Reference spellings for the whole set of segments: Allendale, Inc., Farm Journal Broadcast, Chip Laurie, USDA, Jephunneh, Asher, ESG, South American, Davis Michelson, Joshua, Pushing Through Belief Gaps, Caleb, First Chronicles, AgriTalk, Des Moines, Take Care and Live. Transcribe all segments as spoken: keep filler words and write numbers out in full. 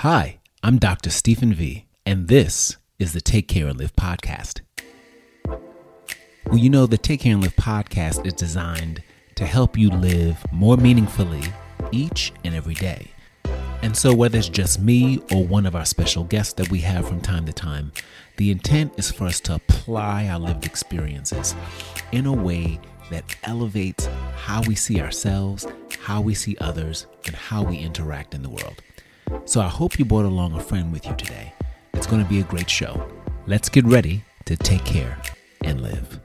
Hi, I'm Doctor Stephen V, and this is the Take Care and Live podcast. Well, you know, the Take Care and Live podcast is designed to help you live more meaningfully each and every day. And so whether it's just me or one of our special guests that we have from time to time, the intent is for us to apply our lived experiences in a way that elevates how we see ourselves, how we see others, and how we interact in the world. So I hope you brought along a friend with you today. It's going to be a great show. Let's get ready to take care and live.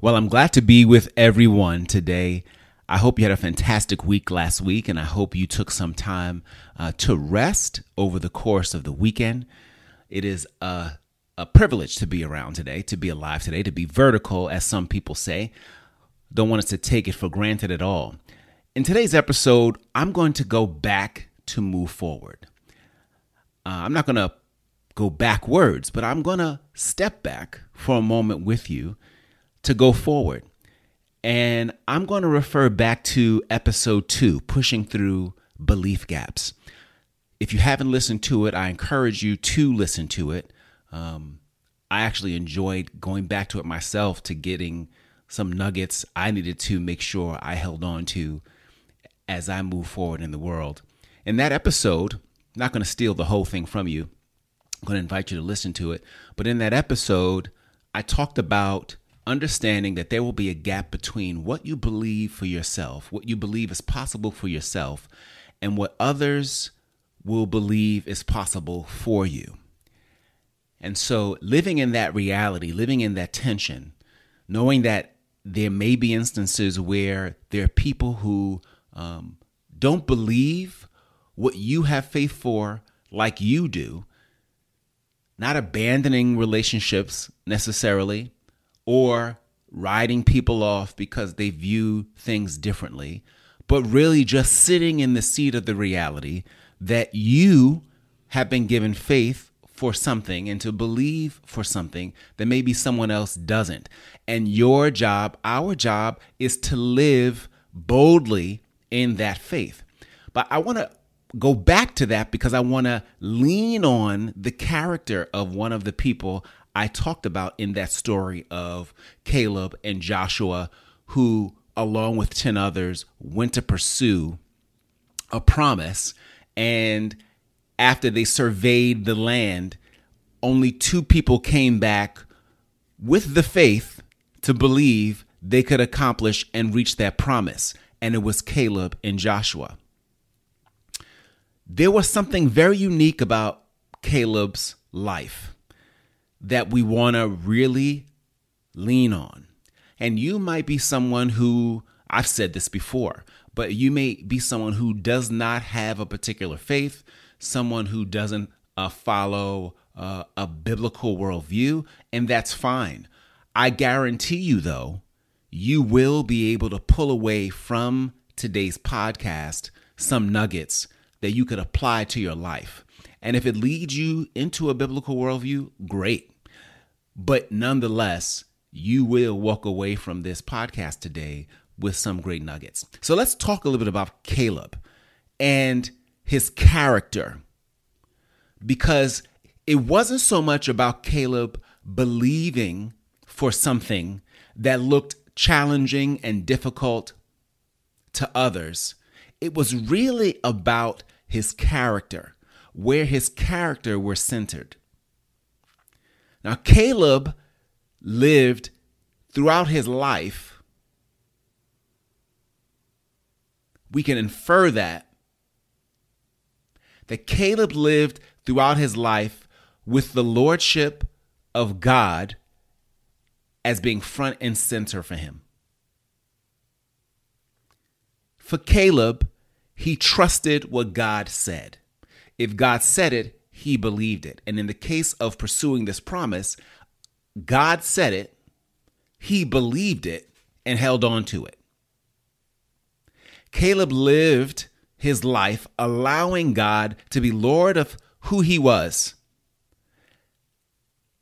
Well, I'm glad to be with everyone today. I hope you had a fantastic week last week, and I hope you took some time uh, to rest over the course of the weekend. It is a A privilege to be around today, to be alive today, to be vertical, as some people say. Don't want us to take it for granted at all. In today's episode, I'm going to go back to move forward. Uh, I'm not going to go backwards, but I'm going to step back for a moment with you to go forward. And I'm going to refer back to episode two, Pushing Through Belief Gaps. If you haven't listened to it, I encourage you to listen to it. Um, I actually enjoyed going back to it myself to getting some nuggets I needed to make sure I held on to as I move forward in the world. In that episode, I'm not going to steal the whole thing from you. I'm going to invite you to listen to it. But in that episode, I talked about understanding that there will be a gap between what you believe for yourself, what you believe is possible for yourself, and what others will believe is possible for you. And so living in that reality, living in that tension, knowing that there may be instances where there are people who um, don't believe what you have faith for like you do, not abandoning relationships necessarily or riding people off because they view things differently, but really just sitting in the seat of the reality that you have been given faith for something and to believe for something that maybe someone else doesn't. And your job, our job, is to live boldly in that faith. But I want to go back to that because I want to lean on the character of one of the people I talked about in that story of Caleb and Joshua, who, along with ten others, went to pursue a promise. And after they surveyed the land, only two people came back with the faith to believe they could accomplish and reach that promise, and it was Caleb and Joshua. There was something very unique about Caleb's life that we want to really lean on. And you might be someone who, I've said this before, but you may be someone who does not have a particular faith, someone who doesn't uh, follow uh, a biblical worldview, and that's fine. I guarantee you, though, you will be able to pull away from today's podcast some nuggets that you could apply to your life. And if it leads you into a biblical worldview, great. But nonetheless, you will walk away from this podcast today with some great nuggets. So let's talk a little bit about Caleb and his character, because it wasn't so much about Caleb believing for something that looked challenging and difficult to others. It was really about his character, where his character was centered. Now, Caleb lived throughout his life. We can infer that that Caleb lived throughout his life with the lordship of God as being front and center for him. For Caleb, he trusted what God said. If God said it, he believed it. And in the case of pursuing this promise, God said it, he believed it, and held on to it. Caleb lived his life allowing God to be Lord of who he was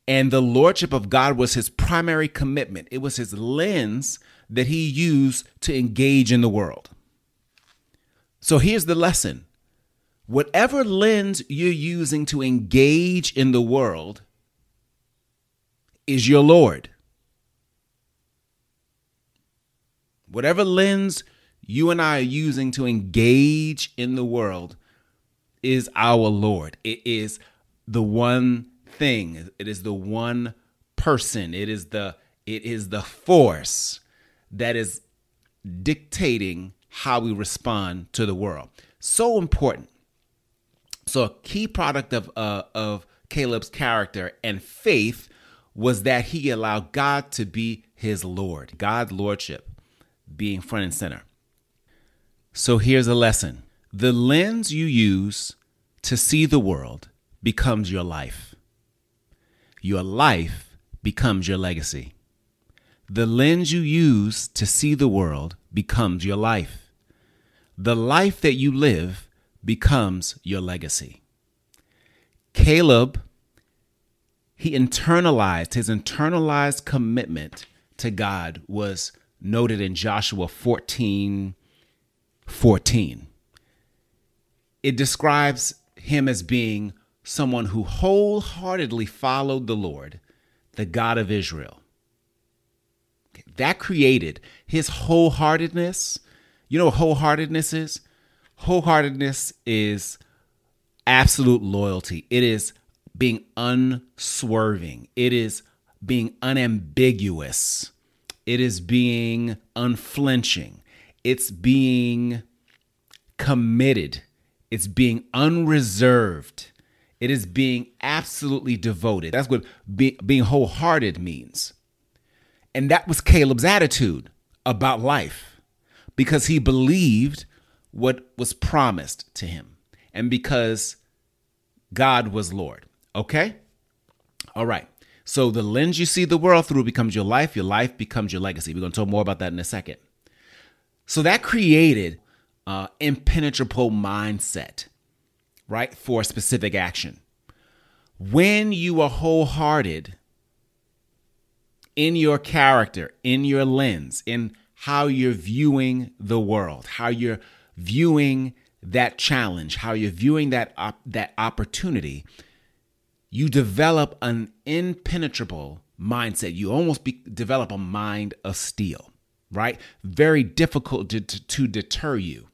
And the lordship of God was his primary commitment. It was his lens that he used to engage in the world. So here's the lesson. Whatever lens you're using to engage in the world is your Lord. Whatever lens you and I are using to engage in the world is our Lord. It is the one thing. It is the one person. It is the it is the force that is dictating how we respond to the world. So important. So a key product of uh, of Caleb's character and faith was that he allowed God to be his Lord. God's lordship being front and center. So here's a lesson. The lens you use to see the world becomes your life. Your life becomes your legacy. The lens you use to see the world becomes your life. The life that you live becomes your legacy. Caleb, he internalized, his internalized commitment to God was noted in Joshua fourteen fourteen. It describes him as being someone who wholeheartedly followed the Lord, the God of Israel. That created his wholeheartedness. You know what wholeheartedness is? Wholeheartedness is absolute loyalty. It is being unswerving. It is being unambiguous. It is being unflinching. It's being committed. It's being unreserved. It is being absolutely devoted. That's what be, being wholehearted means. And that was Caleb's attitude about life because he believed what was promised to him and because God was Lord. Okay? All right. So the lens you see the world through becomes your life. Your life becomes your legacy. We're going to talk more about that in a second. So that created an uh, impenetrable mindset, right, for a specific action. When you are wholehearted in your character, in your lens, in how you're viewing the world, how you're viewing that challenge, how you're viewing that op- that opportunity, you develop an impenetrable mindset. You almost be- develop a mind of steel, right? Very difficult to, to, to deter you,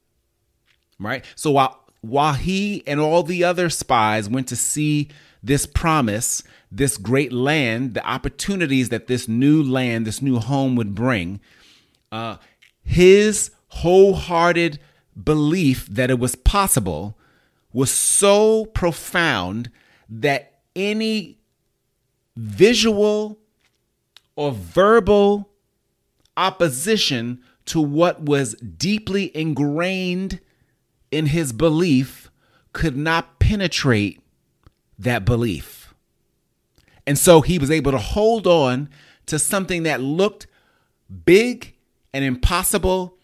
right? So while, while he and all the other spies went to see this promise, this great land, the opportunities that this new land, this new home would bring, uh, his wholehearted belief that it was possible was so profound that any visual or verbal opposition to what was deeply ingrained in his belief could not penetrate that belief. And so he was able to hold on to something that looked big and impossible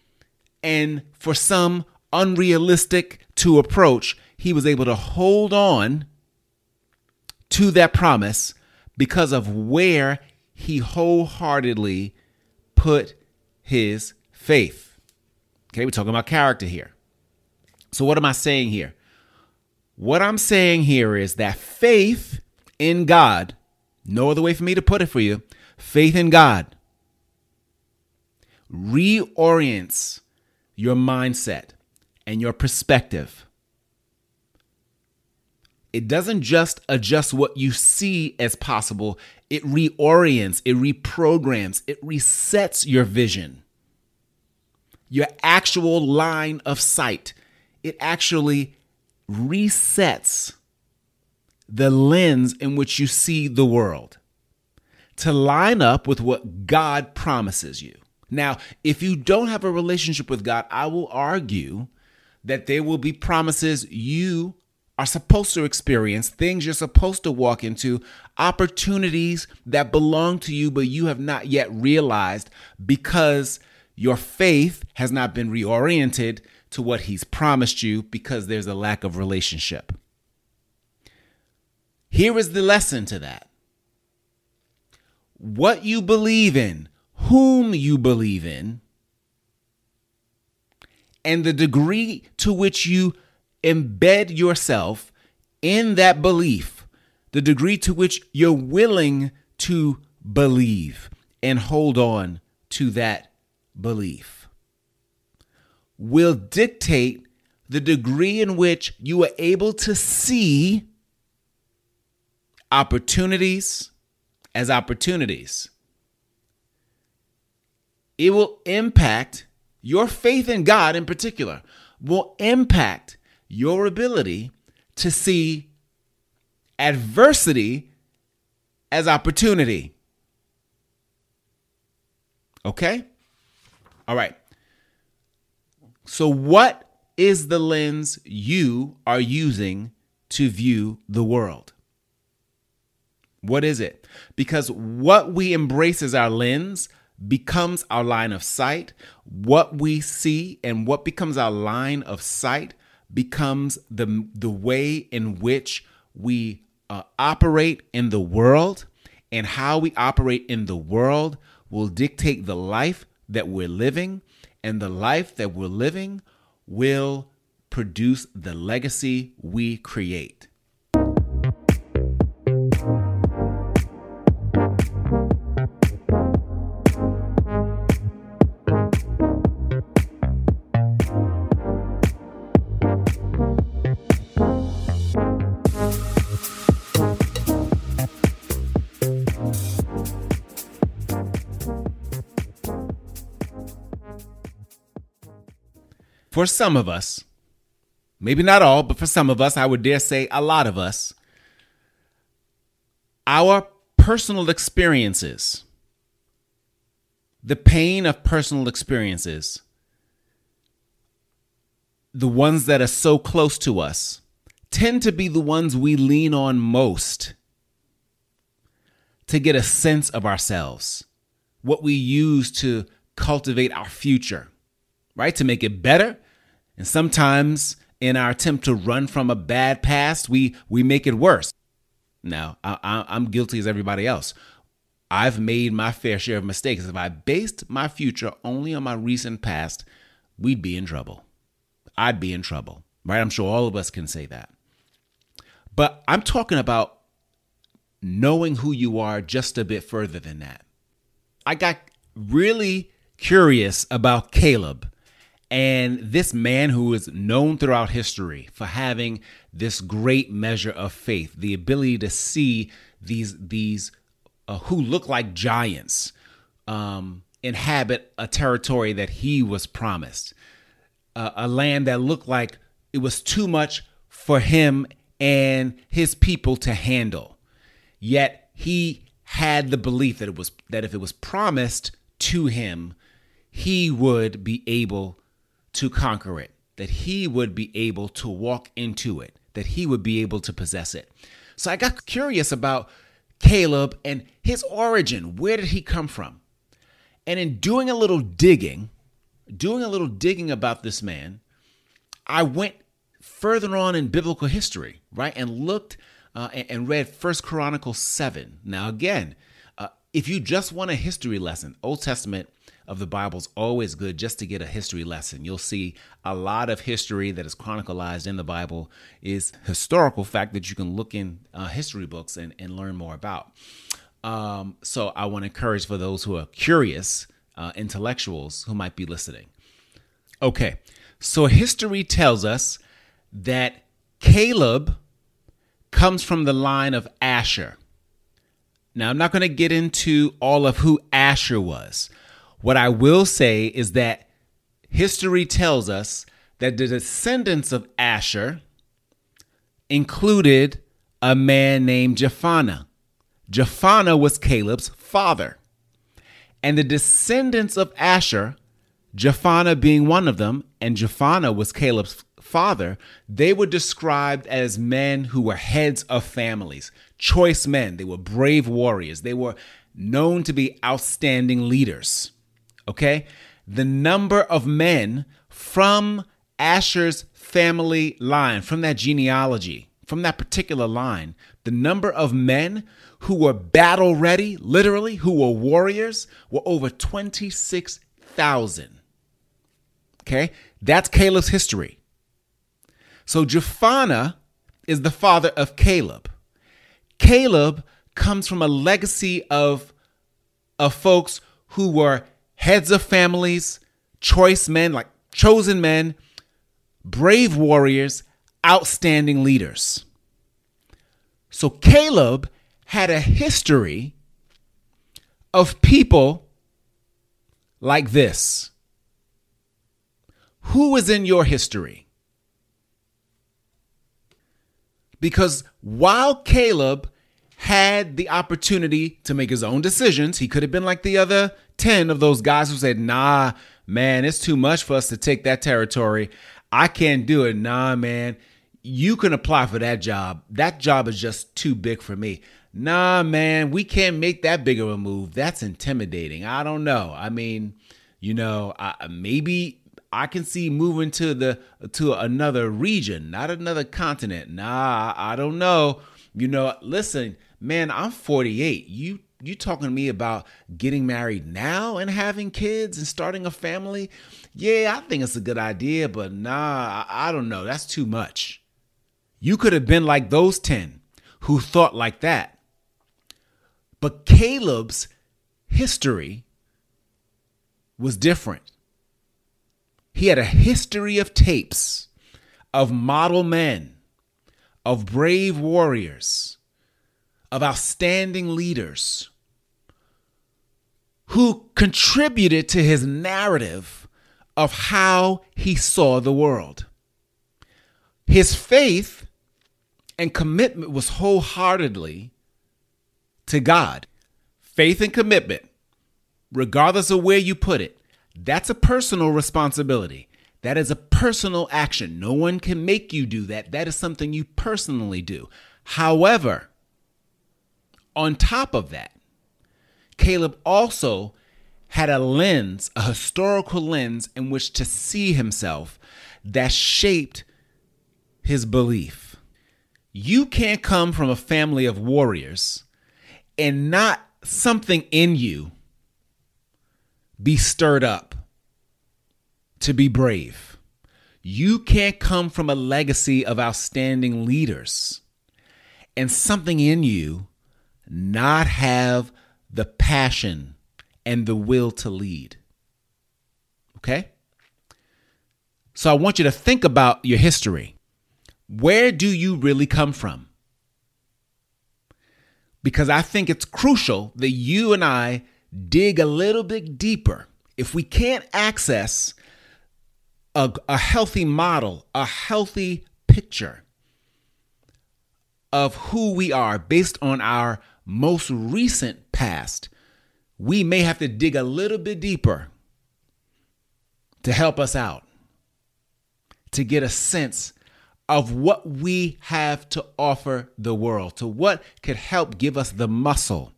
and for some unrealistic to approach. He was able to hold on to that promise because of where he wholeheartedly put his faith. Okay, we're talking about character here. So what am I saying here? What I'm saying here is that faith in God, no other way for me to put it for you, faith in God reorients your mindset and your perspective. It doesn't just adjust what you see as possible. It reorients, it reprograms, it resets your vision, your actual line of sight. It actually resets the lens in which you see the world to line up with what God promises you. Now, if you don't have a relationship with God, I will argue that there will be promises you are supposed to experience, things you're supposed to walk into, opportunities that belong to you, but you have not yet realized because your faith has not been reoriented to what he's promised you because there's a lack of relationship. Here is the lesson to that. what you believe in, whom you believe in, and the degree to which you embed yourself in that belief, the degree to which you're willing to believe and hold on to that belief, will dictate the degree in which you are able to see opportunities as opportunities. It will impact your faith in God in particular, will impact your ability to see adversity as opportunity. Okay? All right. So what is the lens you are using to view the world? What is it? Because what we embrace as our lens becomes our line of sight. What we see and what becomes our line of sight becomes the, the way in which we uh, operate in the world, and how we operate in the world will dictate the life that we're living, and the life that we're living will produce the legacy we create. For some of us, maybe not all, but for some of us, I would dare say a lot of us, our personal experiences, the pain of personal experiences, the ones that are so close to us, tend to be the ones we lean on most to get a sense of ourselves, what we use to cultivate our future, right? To make it better. And sometimes in our attempt to run from a bad past, we we make it worse. Now, I, I, I'm guilty as everybody else. I've made my fair share of mistakes. If I based my future only on my recent past, we'd be in trouble. I'd be in trouble, right? I'm sure all of us can say that. But I'm talking about knowing who you are just a bit further than that. I got really curious about Caleb. And this man who is known throughout history for having this great measure of faith, the ability to see these these uh, who look like giants um, inhabit a territory that he was promised, uh, a land that looked like it was too much for him and his people to handle. Yet he had the belief that it was that if it was promised to him, he would be able to. to conquer it, that he would be able to walk into it, that he would be able to possess it. So I got curious about Caleb and his origin. Where did he come from? And in doing a little digging, doing a little digging about this man, I went further on in biblical history, right? And looked uh, and, and read First Chronicles seven. Now, again, uh, if you just want a history lesson, Old Testament of the Bible's always good just to get a history lesson. You'll see a lot of history that is chronicalized in the Bible is historical fact that you can look in uh, history books and, and learn more about. Um, so I want to encourage for those who are curious, uh, intellectuals who might be listening. Okay, so history tells us that Caleb comes from the line of Asher. Now, I'm not going to get into all of who Asher was. What I will say is that history tells us that the descendants of Asher included a man named Jephunneh. Jephunneh was Caleb's father. And the descendants of Asher, Jephunneh being one of them, and Jephunneh was Caleb's father, they were described as men who were heads of families, choice men. They were brave warriors. They were known to be outstanding leaders. Okay, the number of men from Asher's family line, from that genealogy, from that particular line, the number of men who were battle ready, literally, who were warriors, were over twenty-six thousand. Okay, that's Caleb's history. So Jephunneh is the father of Caleb. Caleb comes from a legacy of, of folks who were heads of families, choice men, like chosen men, brave warriors, outstanding leaders. So Caleb had a history of people like this. Who is in your history? Because while Caleb had the opportunity to make his own decisions, he could have been like the other ten of those guys who said, nah, man, it's too much for us to take that territory. I can't do it. Nah, man, you can apply for that job. That job is just too big for me. Nah, man, we can't make that big of a move. That's intimidating. I don't know. I mean, you know, I, maybe I can see moving to the to another region, not another continent. Nah, I don't know. You know, listen, man, I'm forty-eight. You you talking to me about getting married now and having kids and starting a family? Yeah, I think it's a good idea, but nah, I, I don't know. That's too much. You could have been like those ten who thought like that. But Caleb's history was different. He had a history of tapes, of model men, of brave warriors, of outstanding leaders who contributed to his narrative of how he saw the world. His faith and commitment was wholeheartedly to God. Faith and commitment, regardless of where you put it, that's a personal responsibility. That is a personal action. No one can make you do that. That is something you personally do. However, on top of that, Caleb also had a lens, a historical lens in which to see himself that shaped his belief. You can't come from a family of warriors and not something in you be stirred up to be brave. You can't come from a legacy of outstanding leaders and something in you not have the passion and the will to lead. Okay? So I want you to think about your history. Where do you really come from? Because I think it's crucial that you and I dig a little bit deeper. If we can't access a, a healthy model, a healthy picture of who we are based on our most recent past, we may have to dig a little bit deeper to help us out, to get a sense of what we have to offer the world, to what could help give us the muscle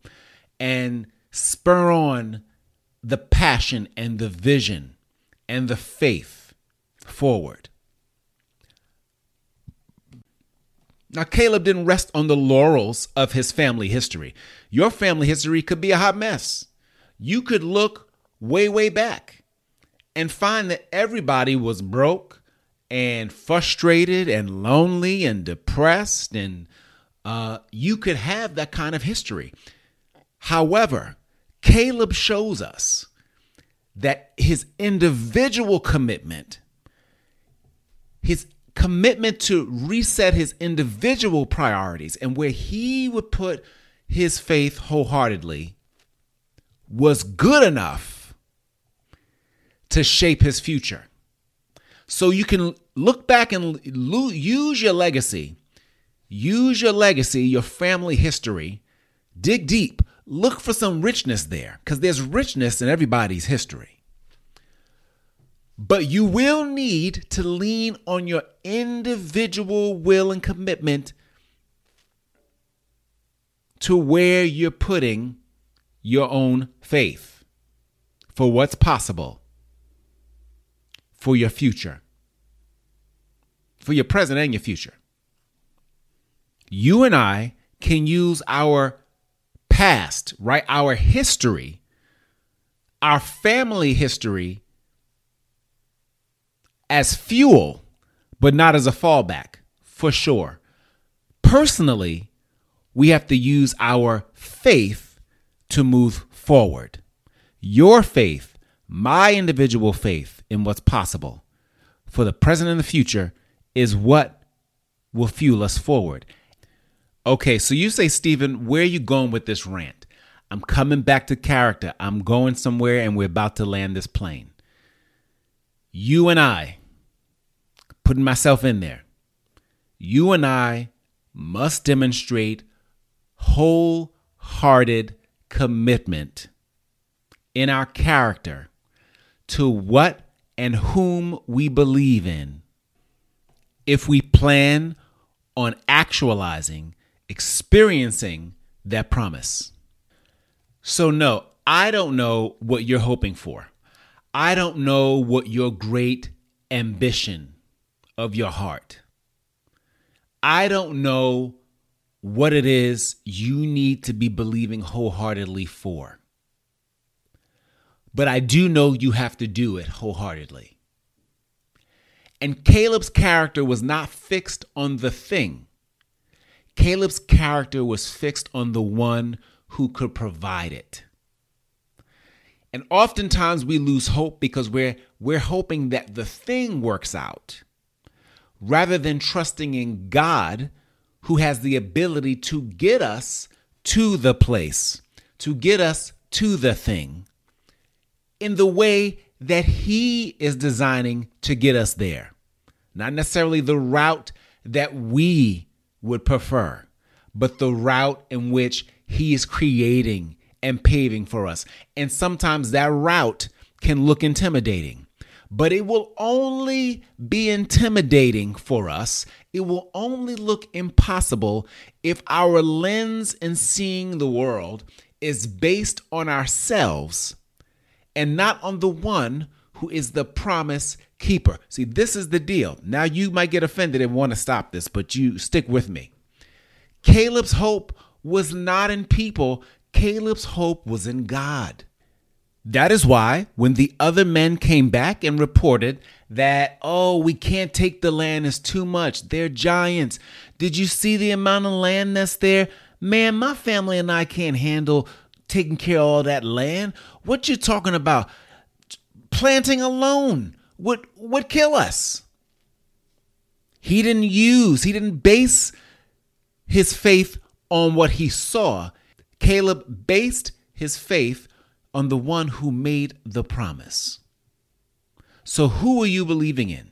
and spur on the passion and the vision and the faith forward. Now, Caleb didn't rest on the laurels of his family history. Your family history could be a hot mess. You could look way, way back and find that everybody was broke and frustrated and lonely and depressed. And uh, you could have that kind of history. However, Caleb shows us that his individual commitment, his commitment to reset his individual priorities and where he would put his faith wholeheartedly, was good enough to shape his future. So you can look back and use your legacy, use your legacy, your family history, dig deep. Look for some richness there, because there's richness in everybody's history. But you will need to lean on your individual will and commitment to where you're putting your own faith for what's possible, for your future, for your present and your future. you and I can use our past, right? Our history, our family history as fuel, but not as a fallback, for sure. Personally, we have to use our faith to move forward. Your faith, my individual faith in what's possible for the present and the future is what will fuel us forward. Okay, so you say, Stephen, where are you going with this rant? I'm coming back to character. I'm going somewhere and we're about to land this plane. You and I, putting myself in there, you and I must demonstrate wholehearted commitment in our character to what and whom we believe in. If we plan on actualizing, experiencing that promise. So no, I don't know what you're hoping for. I don't know what your great ambition of your heart. I don't know what it is you need to be believing wholeheartedly for. But I do know you have to do it wholeheartedly. And Caleb's character was not fixed on the thing. Caleb's character was fixed on the one who could provide it. And oftentimes we lose hope because we're we're hoping that the thing works out, rather than trusting in God, who has the ability to get us to the place, to get us to the thing, in the way that he is designing to get us there. Not necessarily the route that we would prefer, but the route in which he is creating and paving for us. And sometimes that route can look intimidating, but it will only be intimidating for us. It will only look impossible if our lens in seeing the world is based on ourselves and not on the one who is the promise keeper. See, this is the deal. Now you might get offended and want to stop this, but you stick with me. Caleb's hope was not in people. Caleb's hope was in God. That is why when the other men came back and reported that, oh, we can't take the land, it's too much. They're giants. Did you see the amount of land that's there? Man, my family and I can't handle taking care of all that land. What you talking about? Planting alone would would kill us. He didn't use, he didn't base his faith on what he saw. Caleb based his faith on the one who made the promise. So who are you believing in?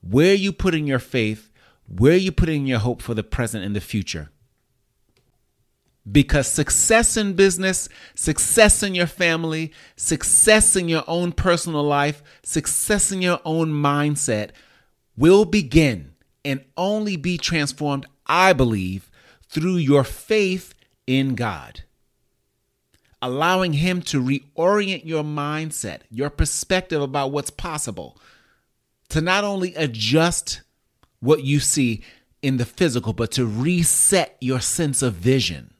Where are you putting your faith? Where are you putting your hope for the present and the future? Because success in business, success in your family, success in your own personal life, success in your own mindset will begin and only be transformed, I believe, through your faith in God. Allowing him to reorient your mindset, your perspective about what's possible, to not only adjust what you see in the physical, but to reset your sense of vision,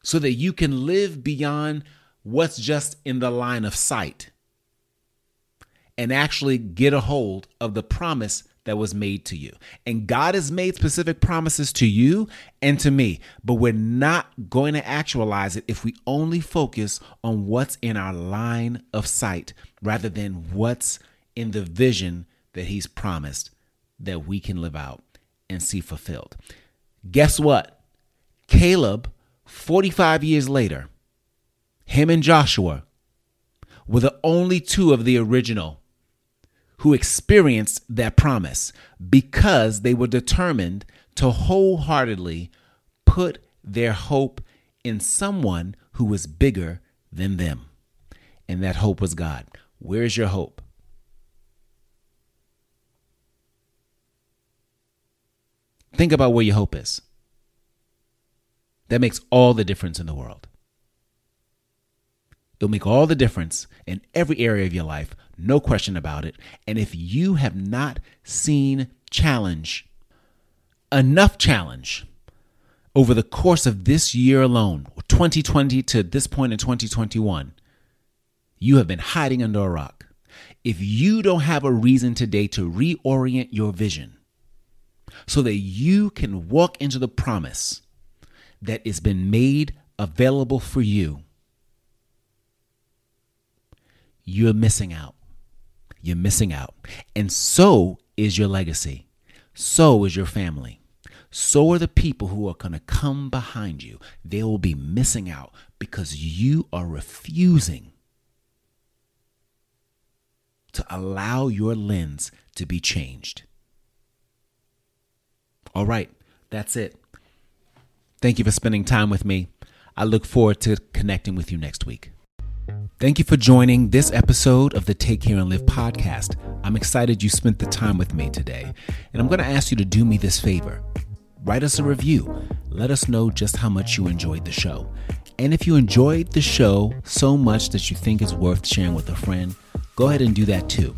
so that you can live beyond what's just in the line of sight and actually get a hold of the promise that was made to you. And God has made specific promises to you and to me, but we're not going to actualize it if we only focus on what's in our line of sight rather than what's in the vision that he's promised that we can live out and see fulfilled. Guess what? Caleb, forty-five years later, him and Joshua were the only two of the original who experienced that promise because they were determined to wholeheartedly put their hope in someone who was bigger than them. And that hope was God. Where's your hope? Think about where your hope is. That makes all the difference in the world. It'll make all the difference in every area of your life, no question about it. And if you have not seen challenge, enough challenge over the course of this year alone, twenty twenty to this point in twenty twenty-one, you have been hiding under a rock. If you don't have a reason today to reorient your vision so that you can walk into the promise that has been made available for you, you're missing out. You're missing out. And so is your legacy. So is your family. So are the people who are going to come behind you. They will be missing out because you are refusing to allow your lens to be changed. All right, that's it. Thank you for spending time with me. I look forward to connecting with you next week. Thank you for joining this episode of the Take Care and Live podcast. I'm excited you spent the time with me today. And I'm going to ask you to do me this favor. Write us a review. Let us know just how much you enjoyed the show. And if you enjoyed the show so much that you think it's worth sharing with a friend, go ahead and do that too.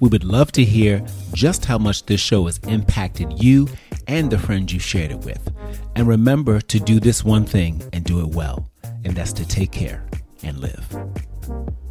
We would love to hear just how much this show has impacted you and the friends you shared it with. And remember to do this one thing and do it well, and that's to take care and live.